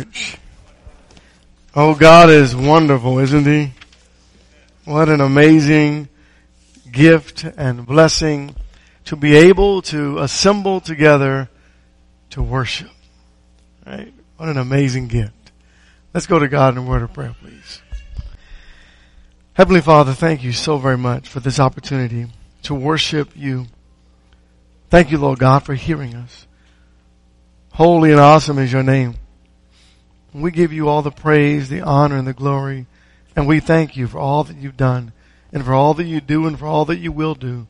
church. Oh, God is wonderful, isn't He? What an amazing gift and blessing to be able to assemble together to worship. Right? What an amazing gift. Let's go to God in a word of prayer, please. Heavenly Father, thank you so very much for this opportunity to worship you. Thank you, Lord God, for hearing us. Holy and awesome is your name. We give you all the praise, the honor, and the glory, and we thank you for all that you've done, and for all that you do, and for all that you will do.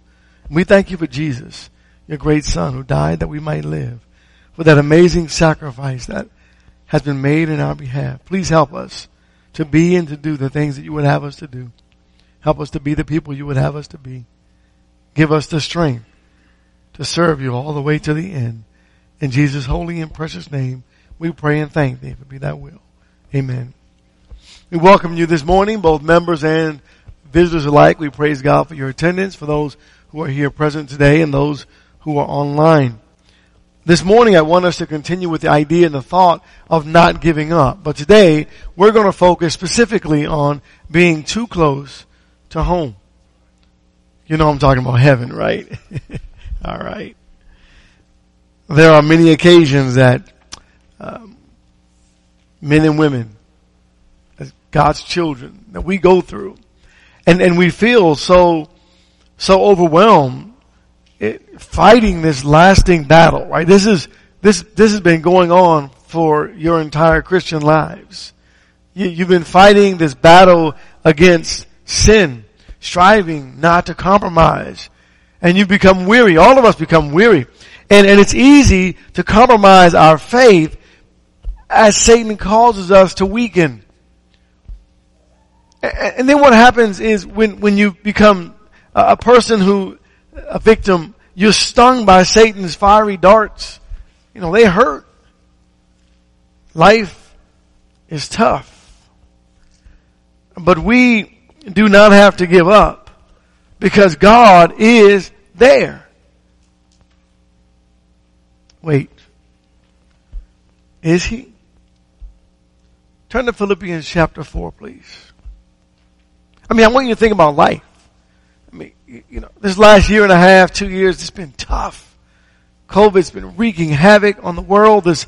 And we thank you for Jesus, your great Son, who died that we might live, for that amazing sacrifice that has been made in our behalf. Please help us to be and to do the things that you would have us to do. Help us to be the people you would have us to be. Give us the strength to serve you all the way to the end. In Jesus' holy and precious name, we pray and thank thee, if it be thy will. Amen. We welcome you this morning, both members and visitors alike. We praise God for your attendance, for those who are here present today and those who are online. This morning, I want us to continue with the idea and the thought of not giving up. But today, we're going to focus specifically on being too close to home. You know I'm talking about heaven, right? All right. There are many occasions that men and women, as God's children, that we go through. And we feel so overwhelmed. Fighting this lasting battle, right? This has been going on for your entire Christian lives. You've been fighting this battle against sin, striving not to compromise, and you become weary. All of us become weary, and it's easy to compromise our faith as Satan causes us to weaken. And then what happens is when you become a victim, you're stung by Satan's fiery darts. You know, they hurt. Life is tough. But we do not have to give up because God is there. Wait. Is He? Turn to Philippians chapter 4, please. I want you to think about life. This last year and a half, 2 years, it's been tough. COVID's been wreaking havoc on the world. This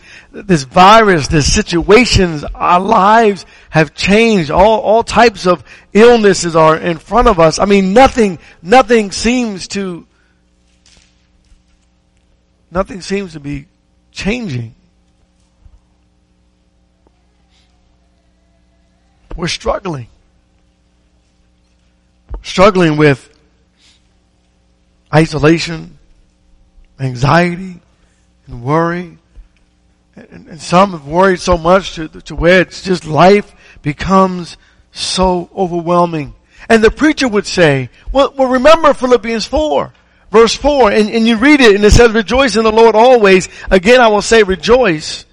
virus, this situations, our lives have changed. All types of illnesses are in front of us. Nothing seems to be changing. We're struggling with isolation, anxiety, and worry. And some have worried so much to where it's just life becomes so overwhelming. And the preacher would say, well remember Philippians 4, verse 4, and you read it, and it says, "Rejoice in the Lord always. Again, I will say rejoice.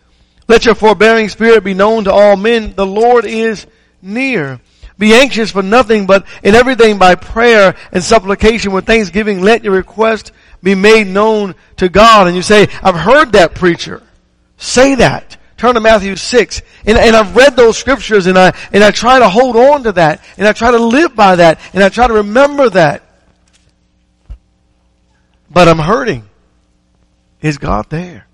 Let your forbearing spirit be known to all men. The Lord is near. Be anxious for nothing, but in everything by prayer and supplication with thanksgiving, let your request be made known to God." And you say, "I've heard that preacher say that." Turn to Matthew 6. And I've read those scriptures and I try to hold on to that. And I try to live by that. And I try to remember that. But I'm hurting. Is God there?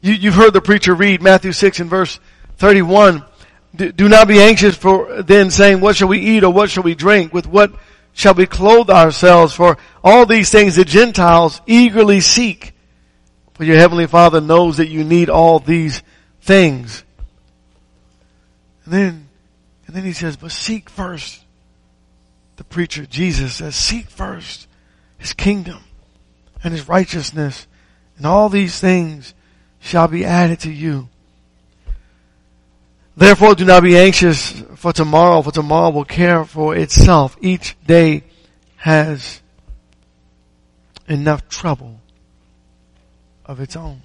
You've heard the preacher read Matthew 6 and verse 31. "Do not be anxious for then saying, what shall we eat or what shall we drink? With what shall we clothe ourselves? For all these things the Gentiles eagerly seek. For your heavenly Father knows that you need all these things." And then he says, "But seek first." The preacher, Jesus, says, "Seek first His kingdom and His righteousness, and all these things shall be added to you. Therefore, do not be anxious for tomorrow will care for itself. Each day has enough trouble of its own."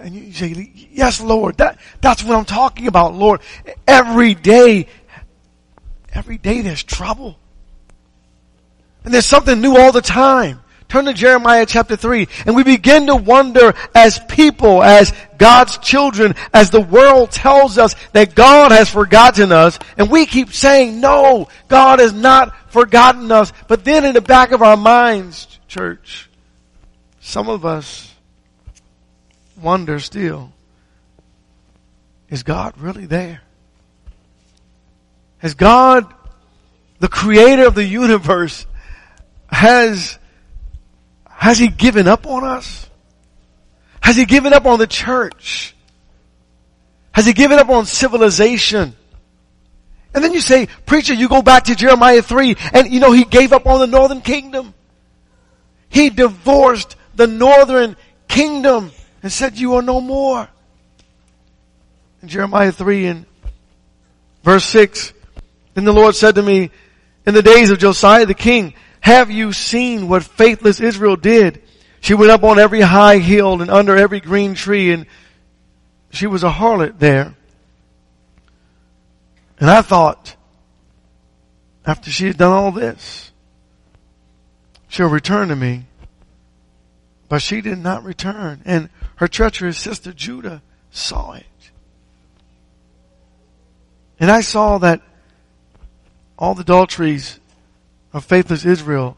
And you say, "Yes, Lord, that's what I'm talking about, Lord. Every day there's trouble. And there's something new all the time. Turn to Jeremiah chapter 3, and we begin to wonder as people, as God's children, as the world tells us that God has forgotten us, and we keep saying, no, God has not forgotten us. But then in the back of our minds, church, some of us wonder still, is God really there? Has God, the creator of the universe, has he given up on us? Has he given up on the church? Has he given up on civilization? And then you say, preacher, you go back to Jeremiah 3, and you know, he gave up on the northern kingdom. He divorced the northern kingdom and said, you are no more. In Jeremiah 3 and verse 6, then the Lord said to me, in the days of Josiah the king, have you seen what faithless Israel did? She went up on every high hill and under every green tree, and she was a harlot there. And I thought, after she had done all this, she'll return to me. But she did not return, and her treacherous sister Judah saw it. And I saw that all the adulteries of faithless Israel,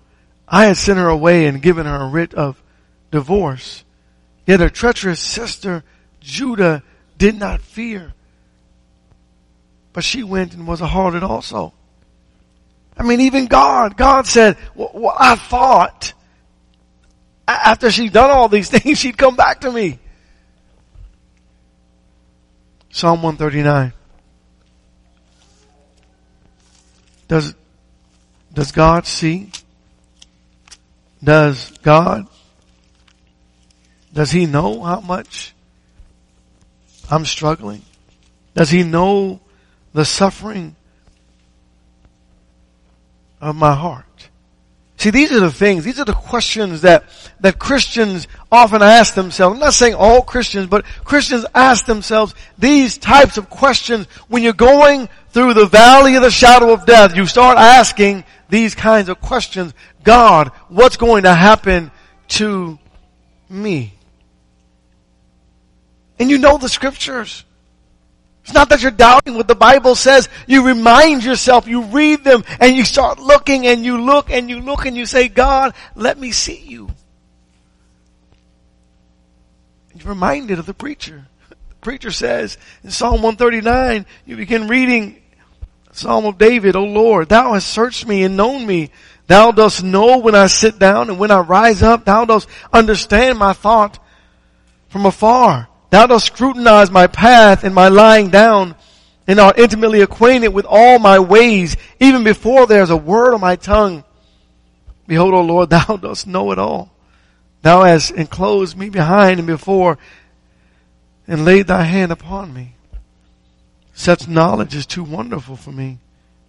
I had sent her away and given her a writ of divorce. Yet her treacherous sister Judah did not fear, but she went and was a harlot also. I mean, even God said, well, I thought after she'd done all these things, she'd come back to me. Psalm 139. Does God see? Does he know how much I'm struggling? Does he know the suffering of my heart? See, these are the things, these are the questions that Christians often ask themselves. I'm not saying all Christians, but Christians ask themselves these types of questions. When you're going through the valley of the shadow of death, you start asking these kinds of questions. God, what's going to happen to me? And you know the scriptures. It's not that you're doubting what the Bible says. You remind yourself, you read them, and you start looking, and you look, and you look, and you say, God, let me see you. And you're reminded of the preacher. The preacher says in Psalm 139, you begin reading Psalm of David, O Lord, thou hast searched me and known me. Thou dost know when I sit down and when I rise up. Thou dost understand my thought from afar. Thou dost scrutinize my path and my lying down, and art intimately acquainted with all my ways, even before there is a word on my tongue. Behold, O Lord, thou dost know it all. Thou hast enclosed me behind and before, and laid thy hand upon me. Such knowledge is too wonderful for me.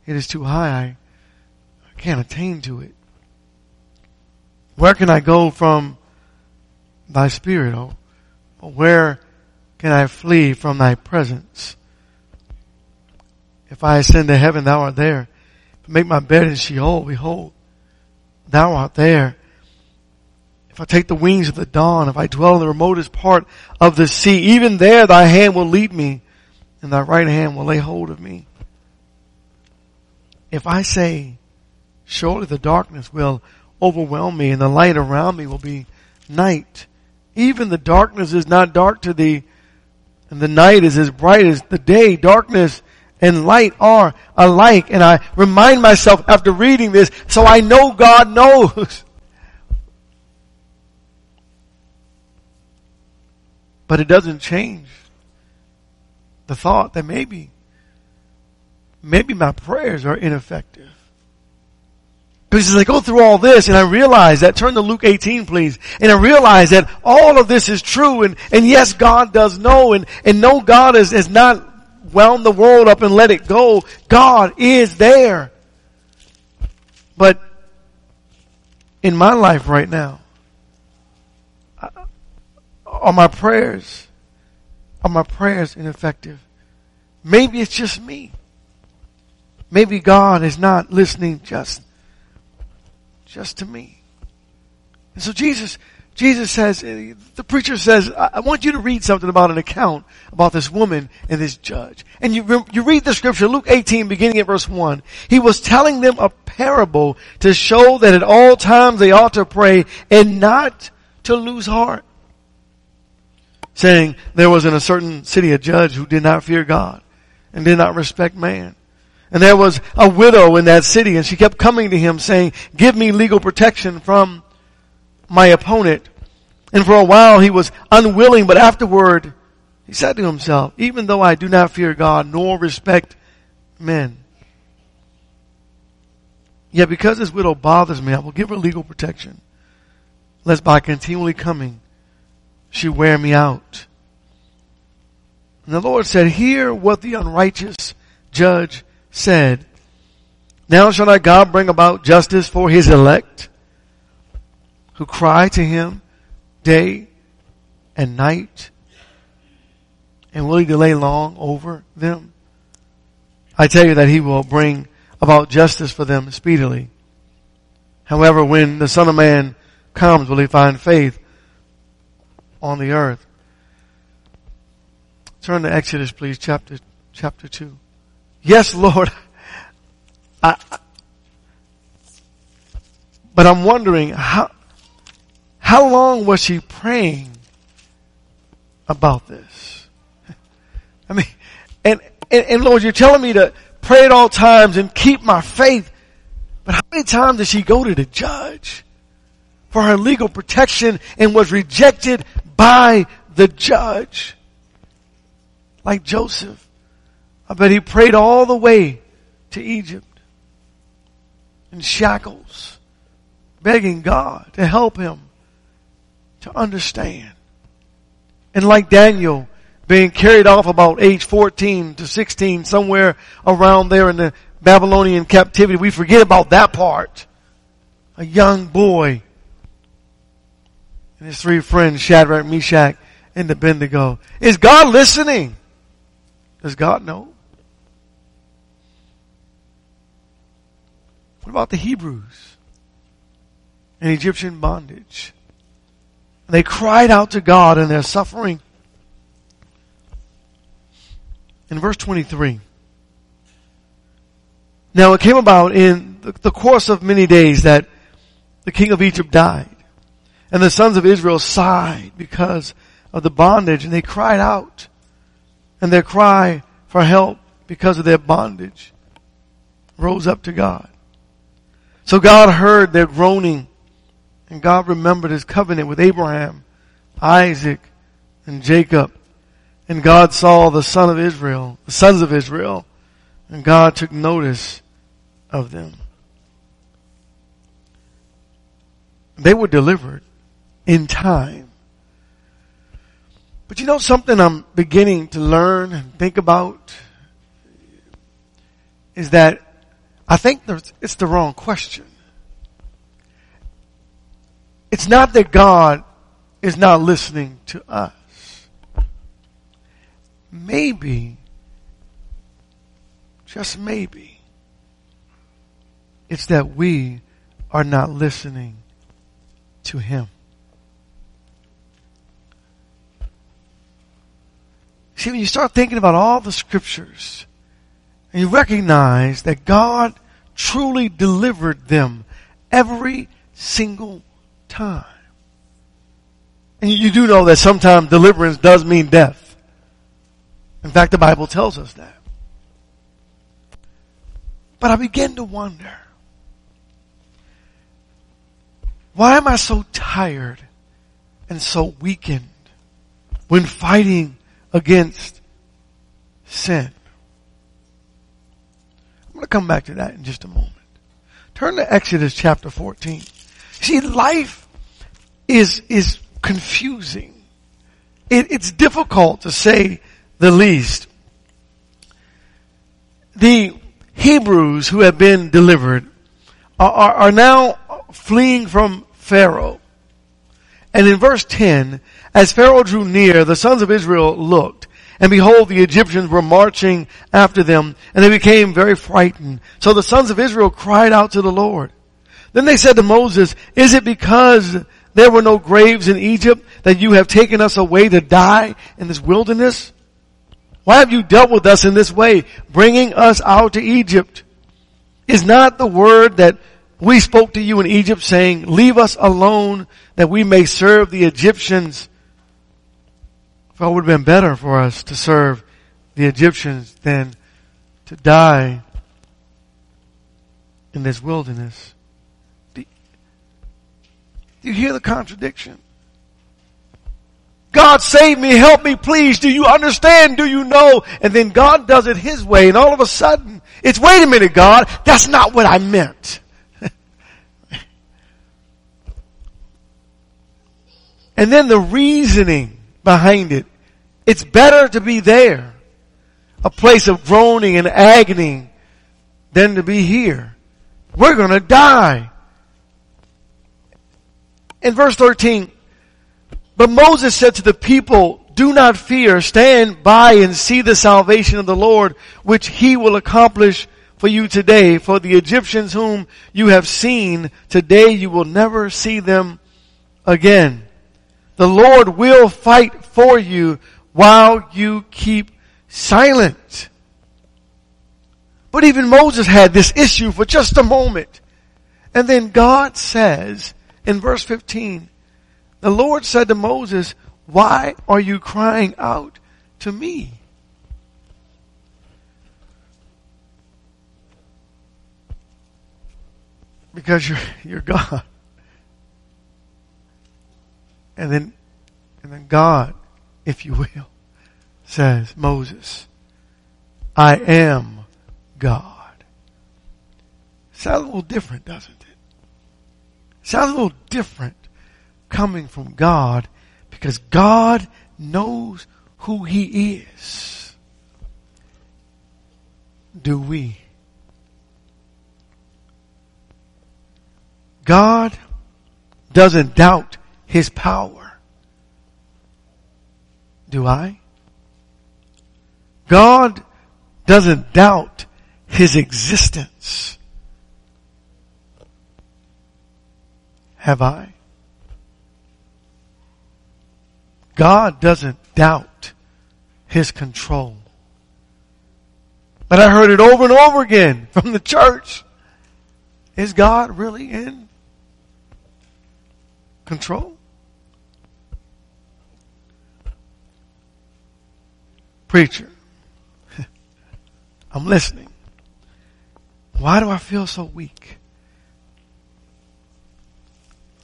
It is too high. I can't attain to it. Where can I go from thy spirit, O? Where can I flee from thy presence? If I ascend to heaven, thou art there. If I make my bed in Sheol, behold, thou art there. If I take the wings of the dawn, if I dwell in the remotest part of the sea, even there thy hand will lead me, and thy right hand will lay hold of me. If I say, surely the darkness will overwhelm me, and the light around me will be night. Even the darkness is not dark to thee, and the night is as bright as the day. Darkness and light are alike. And I remind myself after reading this, so I know God knows. But it doesn't change the thought that maybe my prayers are ineffective. Because as I go through all this and I realize that, turn to Luke 18 please, and I realize that all of this is true, and yes, God does know, and no, God has not wound the world up and let it go. God is there. But in my life right now, are my prayers ineffective? Maybe it's just me. Maybe God is not listening just to me. And so Jesus says, the preacher says, I want you to read something about an account about this woman and this judge. And you read the scripture, Luke 18, beginning at verse 1. He was telling them a parable to show that at all times they ought to pray and not to lose heart. Saying, there was in a certain city a judge who did not fear God and did not respect man. And there was a widow in that city, and she kept coming to him saying, give me legal protection from my opponent. And for a while he was unwilling, but afterward he said to himself, even though I do not fear God nor respect men, yet because this widow bothers me, I will give her legal protection, lest by continually coming she wear me out. And the Lord said, hear what the unrighteous judge said. Now shall not God bring about justice for his elect, who cry to him day and night? And will he delay long over them? I tell you that he will bring about justice for them speedily. However, when the Son of Man comes, will he find faith on the earth? Turn to Exodus, please, chapter 2. Yes, Lord, but I'm wondering how long was she praying about this? I mean, and Lord, you're telling me to pray at all times and keep my faith. But how many times did she go to the judge for her legal protection and was rejected by the judge? Like Joseph. I bet he prayed all the way to Egypt in shackles, begging God to help him to understand. And like Daniel, being carried off about age 14 to 16, somewhere around there in the Babylonian captivity. We forget about that part. A young boy and his three friends, Shadrach, Meshach, and Abednego. Is God listening? Does God know? What about the Hebrews in Egyptian bondage? They cried out to God in their suffering. In verse 23. Now it came about in the course of many days that the king of Egypt died. And the sons of Israel sighed because of the bondage. And they cried out. And their cry for help because of their bondage rose up to God. So God heard their groaning. And God remembered his covenant with Abraham, Isaac, and Jacob. And God saw the sons of Israel, and God took notice of them. They were delivered in time. But you know something I'm beginning to learn and think about is that I think it's the wrong question. It's not that God is not listening to us. Maybe, just maybe, it's that we are not listening to him. See, when you start thinking about all the scriptures, and you recognize that God truly delivered them every single time. And you do know that sometimes deliverance does mean death. In fact, the Bible tells us that. But I begin to wonder, why am I so tired and so weakened when fighting against sin? I'm going to come back to that in just a moment. Turn to Exodus chapter 14. See, life is confusing. It's difficult, to say the least. The Hebrews who have been delivered are now fleeing from Pharaoh. And in verse 10, as Pharaoh drew near, the sons of Israel looked, and behold, the Egyptians were marching after them, and they became very frightened. So the sons of Israel cried out to the Lord. Then they said to Moses, is it because There were no graves in Egypt that you have taken us away to die in this wilderness? Why have you dealt with us in this way, bringing us out to Egypt? Is not the word that we spoke to you in Egypt saying, leave us alone that we may serve the Egyptians? For it would have been better for us to serve the Egyptians than to die in this wilderness. Do you hear the contradiction? God save me, help me, please. Do you understand? Do you know? And then God does it His way, and all of a sudden, it's, wait a minute, God, that's not what I meant. And then the reasoning behind it. It's better to be there, a place of groaning and agony, than to be here. We're going to die. In verse 13, but Moses said to the people, do not fear, stand by and see the salvation of the Lord, which He will accomplish for you today. For the Egyptians whom you have seen today, you will never see them again. The Lord will fight for you while you keep silent. But even Moses had this issue for just a moment. And then God says, in verse 15, the Lord said to Moses, why are you crying out to me? Because you're God. And then God, if you will, says, Moses, I am God. Sounds a little different, doesn't it? Sounds a little different coming from God, because God knows who He is. Do we? God doesn't doubt His power. Do I? God doesn't doubt His existence. Have I? God doesn't doubt His control. But I heard it over and over again from the church. Is God really in control? Preacher, I'm listening. Why do I feel so weak?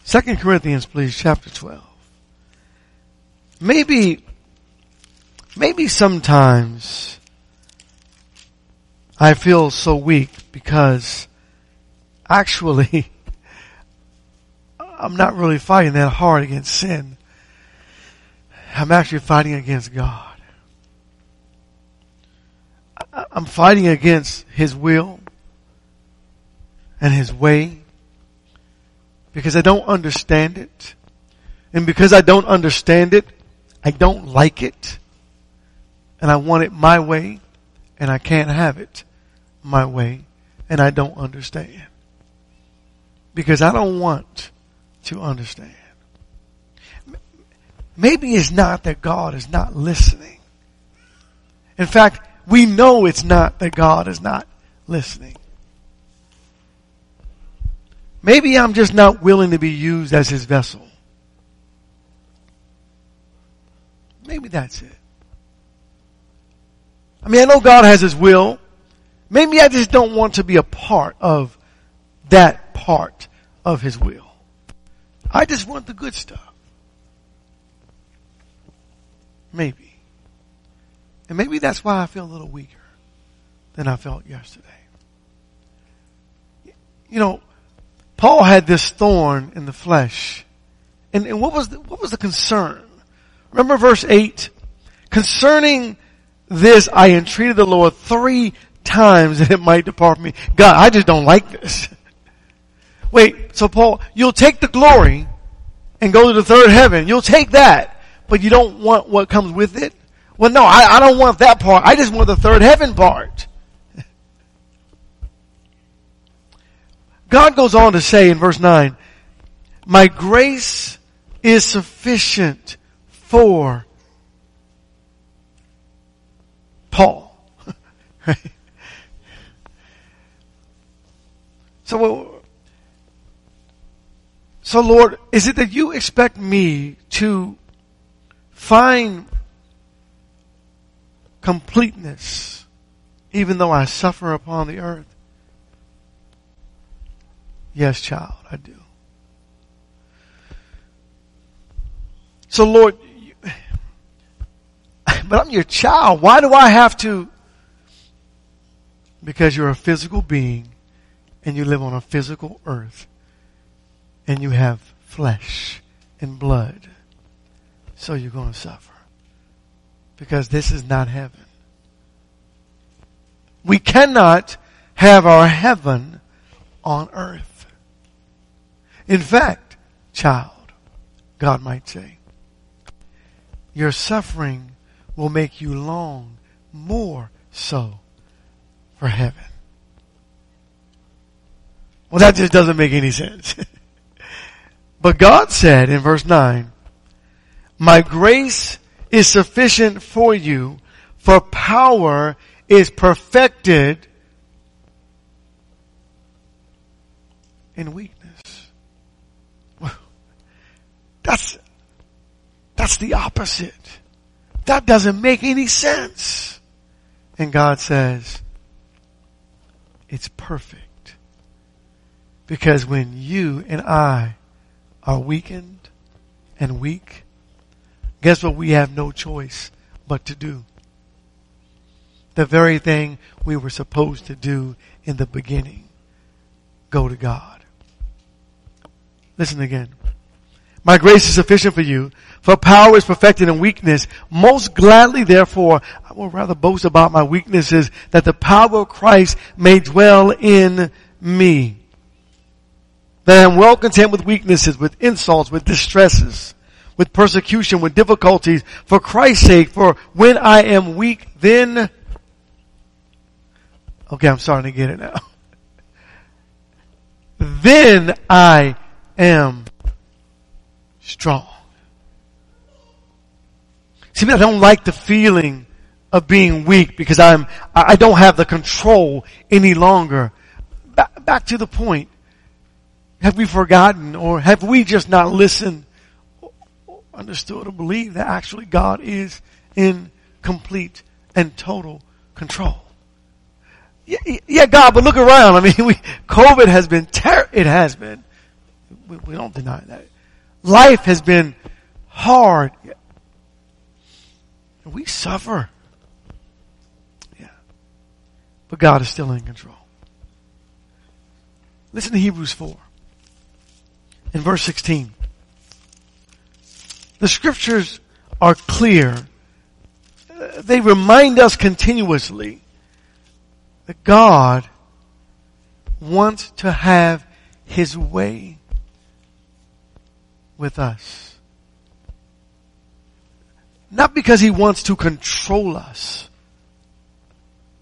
2 Corinthians, please, chapter 12. Maybe sometimes I feel so weak because actually I'm not really fighting that hard against sin. I'm actually fighting against God. I'm fighting against His will and His way. Because I don't understand it. And because I don't understand it, I don't like it. And I want it my way. And I can't have it my way. And I don't understand. Because I don't want to understand. Maybe it's not that God is not listening. In fact, we know it's not that God is not listening. Maybe I'm just not willing to be used as His vessel. Maybe that's it. I mean, I know God has His will. Maybe I just don't want to be a part of that part of His will. I just want the good stuff. Maybe. And maybe that's why I feel a little weaker than I felt yesterday. You know, Paul had this thorn in the flesh. And what was the concern? Remember verse 8? Concerning this, I entreated the Lord 3 times that it might depart from me. God, I just don't like this. Wait, so Paul, you'll take the glory and go to the third heaven. You'll take that, but you don't want what comes with it? Well, no, I don't want that part. I just want the third heaven part. God goes on to say in verse 9, My grace is sufficient for Paul. Right? So Lord, is it that you expect me to find completeness even though I suffer upon the earth? Yes, child, I do. So Lord, but I'm your child. Why do I have to? Because you're a physical being and you live on a physical earth and you have flesh and blood. So you're going to suffer because this is not heaven. We cannot have our heaven on earth. In fact, child, God might say, your suffering will make you long more so for heaven. Well, that just doesn't make any sense. But God said in verse 9, my grace is sufficient for you, for power is perfected in weakness. Well, that's the opposite. That doesn't make any sense. And God says, it's perfect. Because when you and I are weakened and weak, guess what we have no choice but to do? The very thing we were supposed to do in the beginning. Go to God. Listen again. My grace is sufficient for you, for power is perfected in weakness. Most gladly, therefore, I will rather boast about my weaknesses, that the power of Christ may dwell in me. That I am well content with weaknesses, with insults, with distresses, with persecution, with difficulties, for Christ's sake. For when I am weak, then... Okay, I'm starting to get it now. Then I am strong. See, I don't like the feeling of being weak because I don't have the control any longer. Back to the point. Have we forgotten, or have we just not listened, or understood, or believed that actually God is in complete and total control? Yeah, God, but look around. I mean, COVID has been it has been. We don't deny that. Life has been hard. We suffer. Yeah. But God is still in control. Listen to Hebrews 4. In verse 16. The scriptures are clear. They remind us continuously that God wants to have his way with us. Not because he wants to control us,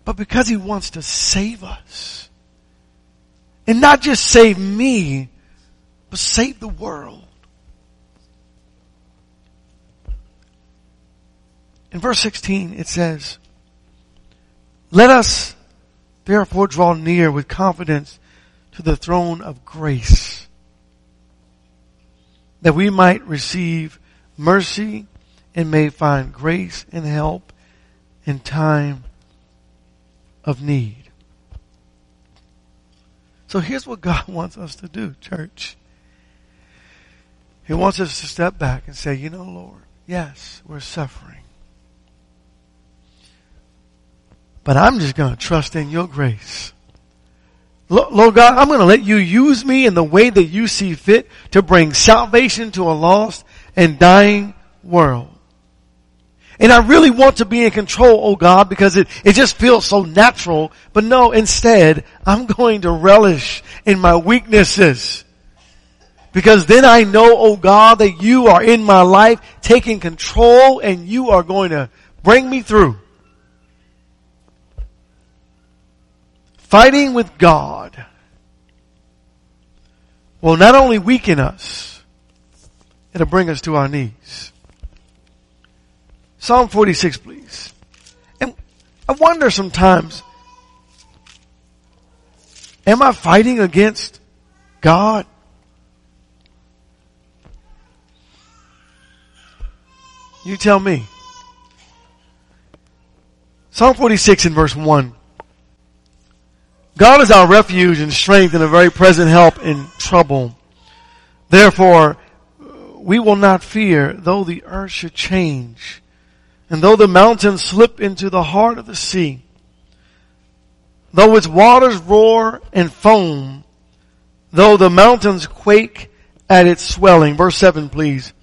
but because he wants to save us. And not just save me, but save the world. In verse 16 it says, let us therefore draw near with confidence to the throne of grace, that we might receive mercy and may find grace and help in time of need. So here's what God wants us to do, church. He wants us to step back and say, you know, Lord, yes, we're suffering. But I'm just going to trust in your grace. Lord God, I'm going to let you use me in the way that you see fit to bring salvation to a lost and dying world. And I really want to be in control, oh God, because it just feels so natural. But no, instead, I'm going to relish in my weaknesses. Because then I know, oh God, that you are in my life taking control and you are going to bring me through. Fighting with God will not only weaken us, It'll bring us to our knees. Psalm 46, please. And I wonder sometimes, am I fighting against God? You tell me. Psalm 46 and verse 1. God is our refuge and strength and a very present help in trouble. Therefore, we will not fear, though the earth should change, and though the mountains slip into the heart of the sea, though its waters roar and foam, though the mountains quake at its swelling. Verse 7, please.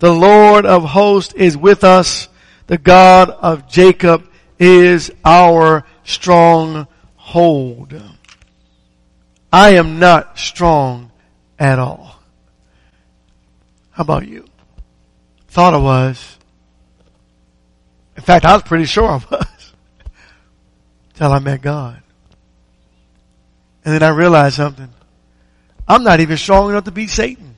The Lord of hosts is with us. The God of Jacob is our stronghold. I am not strong at all. How about you? Thought I was. In fact, I was pretty sure I was. Till I met God. And then I realized something. I'm not even strong enough to beat Satan.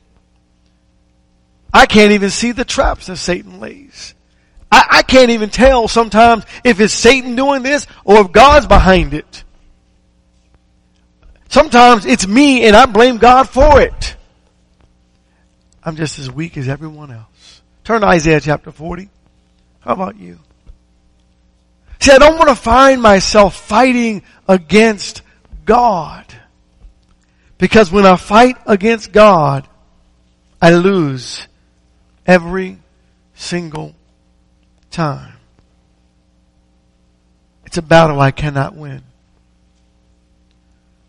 I can't even see the traps that Satan lays. I can't even tell sometimes if it's Satan doing this or if God's behind it. Sometimes it's me and I blame God for it. I'm just as weak as everyone else. Turn to Isaiah chapter 40. How about you? See, I don't want to find myself fighting against God. Because when I fight against God, I lose every single time. It's a battle I cannot win.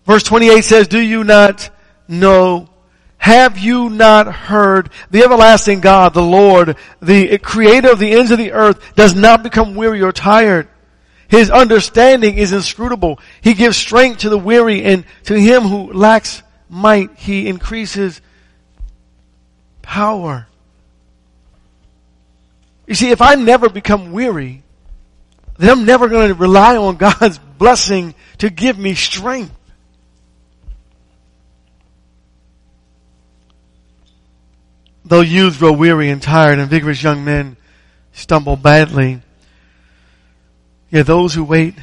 Verse 28 says, do you not know? Have you not heard? The everlasting God, the Lord, the creator of the ends of the earth, does not become weary or tired. His understanding is inscrutable. He gives strength to the weary, and to him who lacks might, he increases power. You see, if I never become weary, then I'm never going to rely on God's blessing to give me strength. Though youths grow weary and tired, and vigorous young men stumble badly, yet those who wait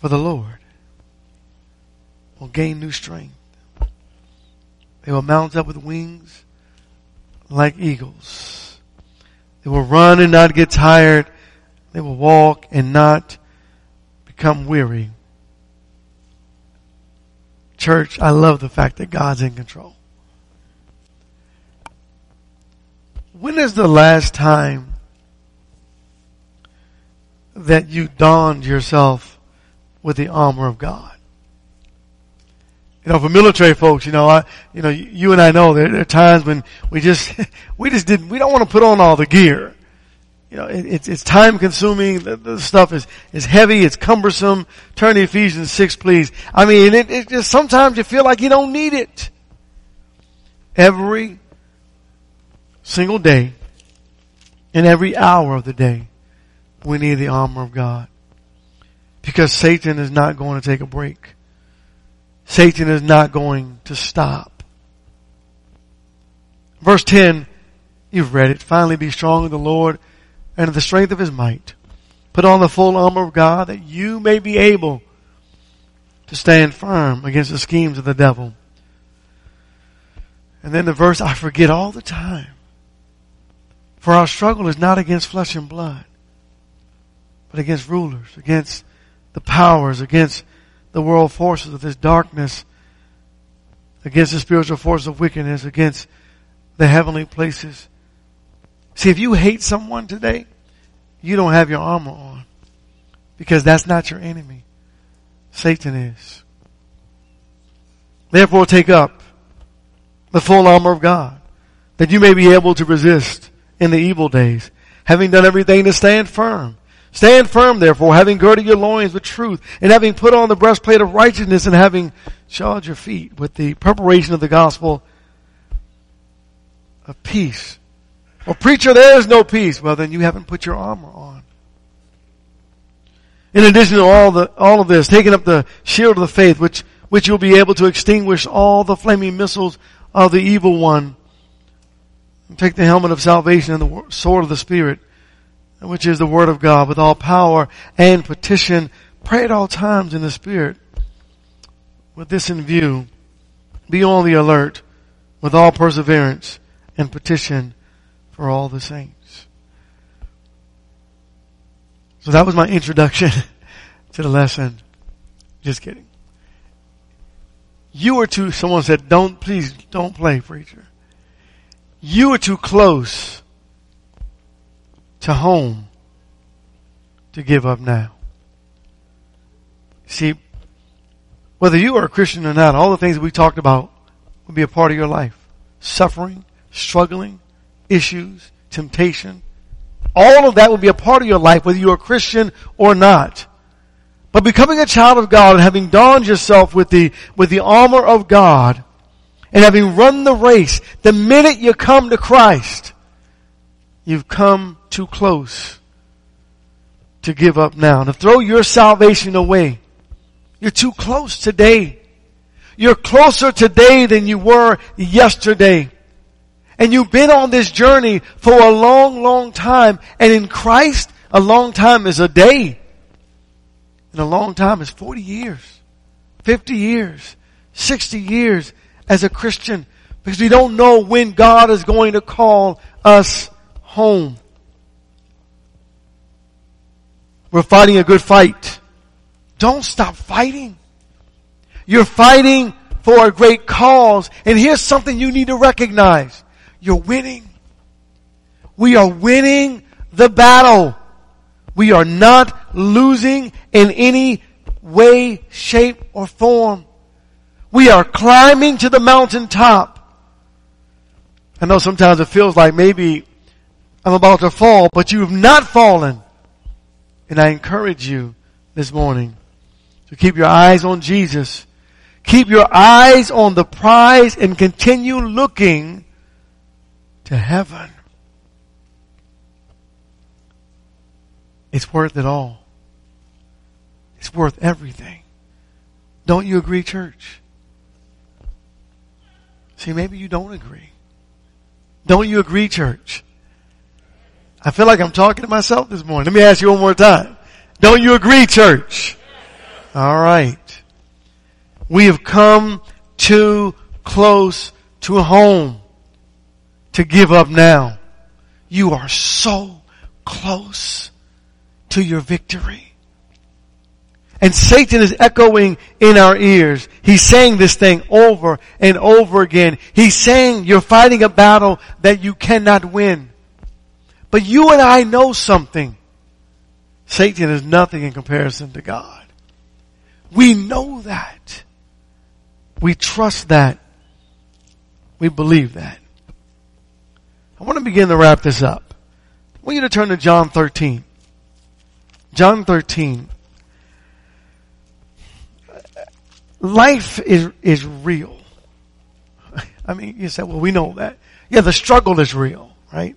for the Lord will gain new strength. They will mount up with wings like eagles. They will run and not get tired. They will walk and not become weary. Church, I love the fact that God's in control. When is the last time that you donned yourself with the armor of God? You know, for military folks, you and I know there are times when we don't want to put on all the gear. You know, it's time consuming. The stuff is heavy. It's cumbersome. Turn to Ephesians 6, please. I mean, it just sometimes you feel like you don't need it. Every single day and every hour of the day, we need the armor of God, because Satan is not going to take a break. Satan is not going to stop. Verse 10, you've read it. Finally, be strong in the Lord and in the strength of his might. Put on the full armor of God, that you may be able to stand firm against the schemes of the devil. And then the verse I forget all the time. For our struggle is not against flesh and blood, but against rulers, against the powers, against the world forces of this darkness, against the spiritual forces of wickedness, against the heavenly places. See, if you hate someone today, you don't have your armor on, because that's not your enemy. Satan is. Therefore, take up the full armor of God, that you may be able to resist in the evil days, having done everything to stand firm. Stand firm, therefore, having girded your loins with truth, and having put on the breastplate of righteousness, and having shod your feet with the preparation of the gospel of peace. Well, preacher, there is no peace. Well, then you haven't put your armor on. In addition to all of this, taking up the shield of the faith, which you'll be able to extinguish all the flaming missiles of the evil one. And take the helmet of salvation and the sword of the Spirit, which is the Word of God, with all power and petition. Pray at all times in the Spirit. With this in view, be on the alert with all perseverance and petition for all the saints. So that was my introduction to the lesson. Just kidding. You are too, someone said, please don't play preacher. You are too close to home to give up now. See, whether you are a Christian or not, all the things we talked about will be a part of your life. Suffering, struggling, issues, temptation. All of that will be a part of your life, whether you are a Christian or not. But becoming a child of God and having donned yourself with the armor of God and having run the race, the minute you come to Christ, you've come too close to give up now. To throw your salvation away. You're too close today. You're closer today than you were yesterday. And you've been on this journey for a long, long time. And in Christ, a long time is a day. And a long time is 40 years, 50 years, 60 years as a Christian, because we don't know when God is going to call us home. We're fighting a good fight. Don't stop fighting. You're fighting for a great cause. And here's something you need to recognize. You're winning. We are winning the battle. We are not losing in any way, shape, or form. We are climbing to the mountaintop. I know sometimes it feels like maybe I'm about to fall, but you've not fallen. And I encourage you this morning to keep your eyes on Jesus. Keep your eyes on the prize and continue looking to heaven. It's worth it all. It's worth everything. Don't you agree, church? See, maybe you don't agree. Don't you agree, church? I feel like I'm talking to myself this morning. Let me ask you one more time. Don't you agree, church? All right. We have come too close to home to give up now. You are so close to your victory. And Satan is echoing in our ears. He's saying this thing over and over again. He's saying you're fighting a battle that you cannot win. But you and I know something. Satan is nothing in comparison to God. We know that. We trust that. We believe that. I want to begin to wrap this up. I want you to turn to John 13. John 13. Life is real. I mean, you said, well, we know that. Yeah, the struggle is real, right?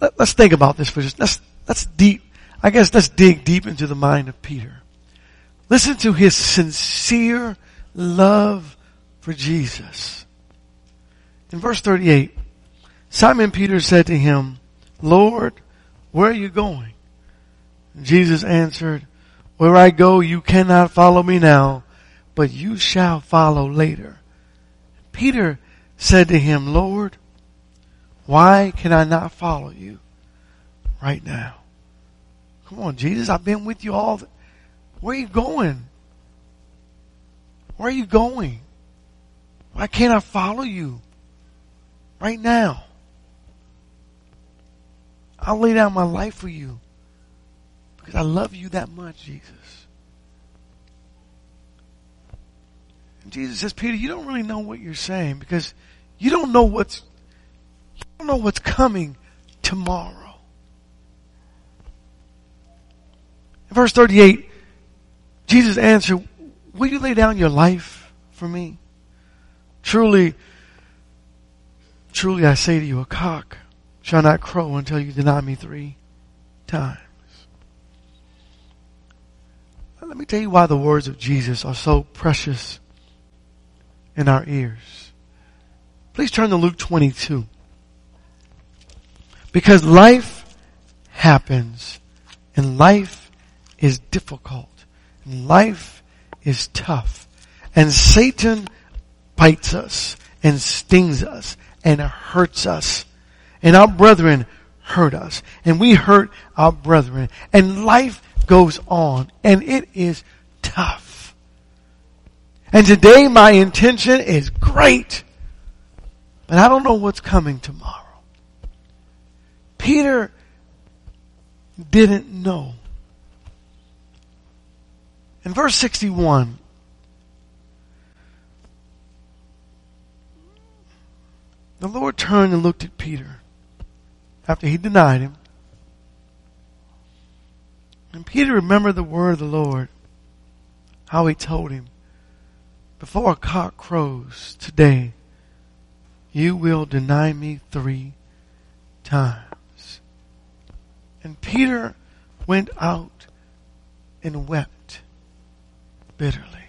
Let's think about this for just, that's deep. I guess let's dig deep into the mind of Peter. Listen to his sincere love for Jesus. In verse 38, Simon Peter said to him, Lord, where are you going? And Jesus answered, where I go, you cannot follow me now, but you shall follow later. Peter said to him, Lord, why can I not follow you right now? Come on, Jesus, I've been with you all. Where are you going? Where are you going? Why can't I follow you right now? I'll lay down my life for you because I love you that much, Jesus. And Jesus says, Peter, you don't really know what you're saying because you don't know what's coming tomorrow. In verse 38, Jesus answered, will you lay down your life for me? Truly, truly I say to you, a cock shall not crow until you deny me 3 times. Let me tell you why the words of Jesus are so precious in our ears. Please turn to Luke 22. Because life happens, and life is difficult, and life is tough, and Satan bites us, and stings us, and hurts us, and our brethren hurt us, and we hurt our brethren, and life goes on, and it is tough. And today my intention is great, but I don't know what's coming tomorrow. Peter didn't know. In verse 61, the Lord turned and looked at Peter after he denied him. And Peter remembered the word of the Lord, how he told him, before a cock crows today, you will deny me 3 times. And Peter went out and wept bitterly.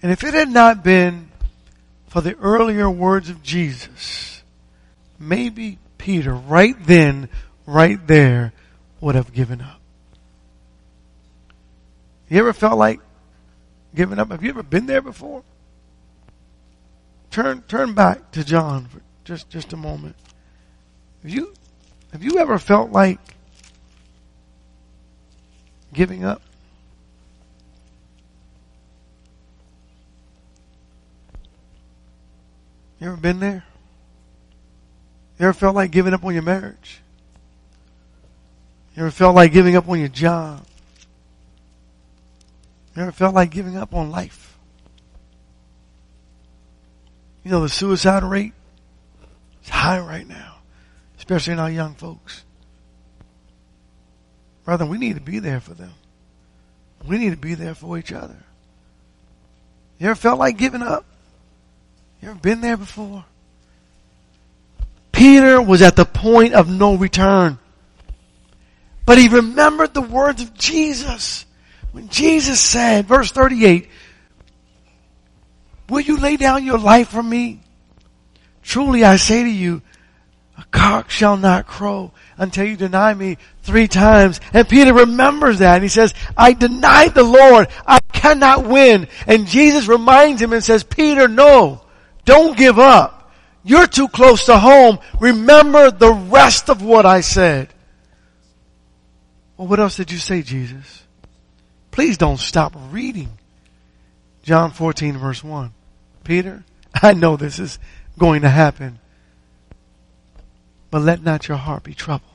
And if it had not been for the earlier words of Jesus, maybe Peter right then, right there, would have given up. You ever felt like giving up? Have you ever been there before? Turn back to John for just a moment. Have you ever felt like giving up? You ever been there? You ever felt like giving up on your marriage? You ever felt like giving up on your job? You ever felt like giving up on life? You know, the suicide rate is high right now, especially in our young folks. Brother, we need to be there for them. We need to be there for each other. You ever felt like giving up? You ever been there before? Peter was at the point of no return. But he remembered the words of Jesus. When Jesus said, verse 38, will you lay down your life for me? Truly I say to you, a cock shall not crow until you deny me 3 times. And Peter remembers that. And he says, I denied the Lord. I cannot win. And Jesus reminds him and says, Peter, no. Don't give up. You're too close to home. Remember the rest of what I said. Well, what else did you say, Jesus? Please don't stop reading. John 14, verse 1. Peter, I know this is going to happen, but let not your heart be troubled.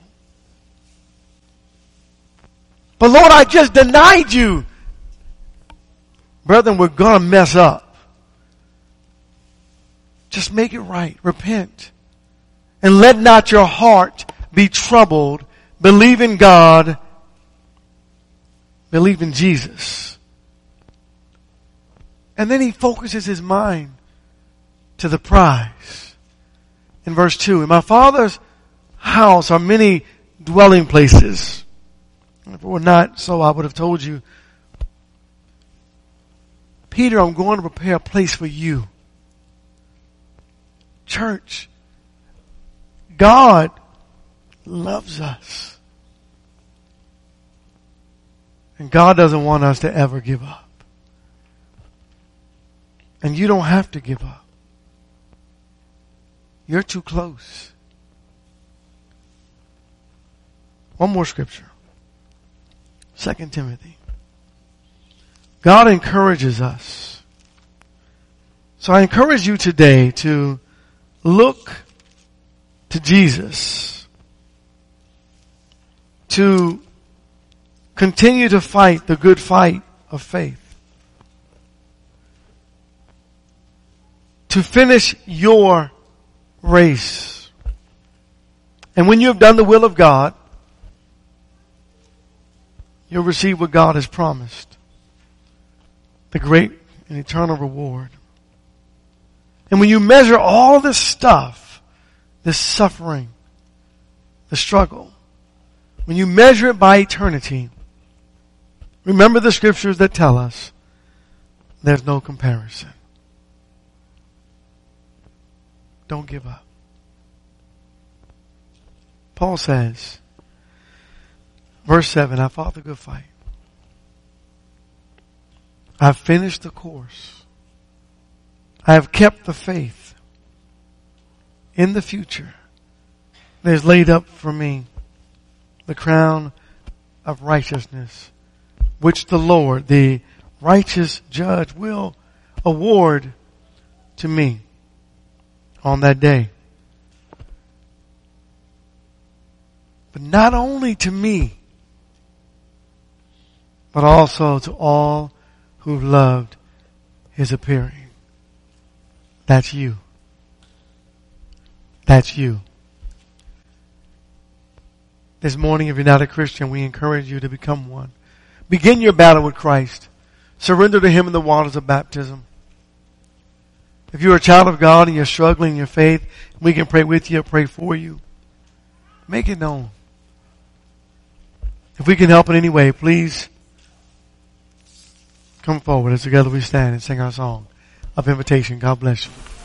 But Lord, I just denied you. Brethren, we're going to mess up. Just make it right. Repent. And let not your heart be troubled. Believe in God. Believe in Jesus. And then he focuses his mind to the prize. In verse 2, in my Father's house are many dwelling places. If it were not so, I would have told you. Peter, I'm going to prepare a place for you. Church, God loves us. And God doesn't want us to ever give up. And you don't have to give up. You're too close. One more scripture. 2 Timothy. God encourages us. So I encourage you today to look to Jesus, to continue to fight the good fight of faith, to finish your race. And when you have done the will of God, you'll receive what God has promised, the great and eternal reward. And when you measure all this stuff, this suffering, the struggle, when you measure it by eternity, remember the scriptures that tell us there's no comparison. Don't give up. Paul says, verse 7, I fought the good fight. I've finished the course. I have kept the faith. In the future, there's laid up for me the crown of righteousness, which the Lord, the righteous judge, will award to me on that day. But not only to me, but also to all who loved his appearing. That's you. That's you. This morning, if you're not a Christian, we encourage you to become one. Begin your battle with Christ. Surrender to him in the waters of baptism. If you're a child of God and you're struggling in your faith, we can pray with you, pray for you. Make it known. If we can help in any way, please come forward as together we stand and sing our song of invitation. God bless you.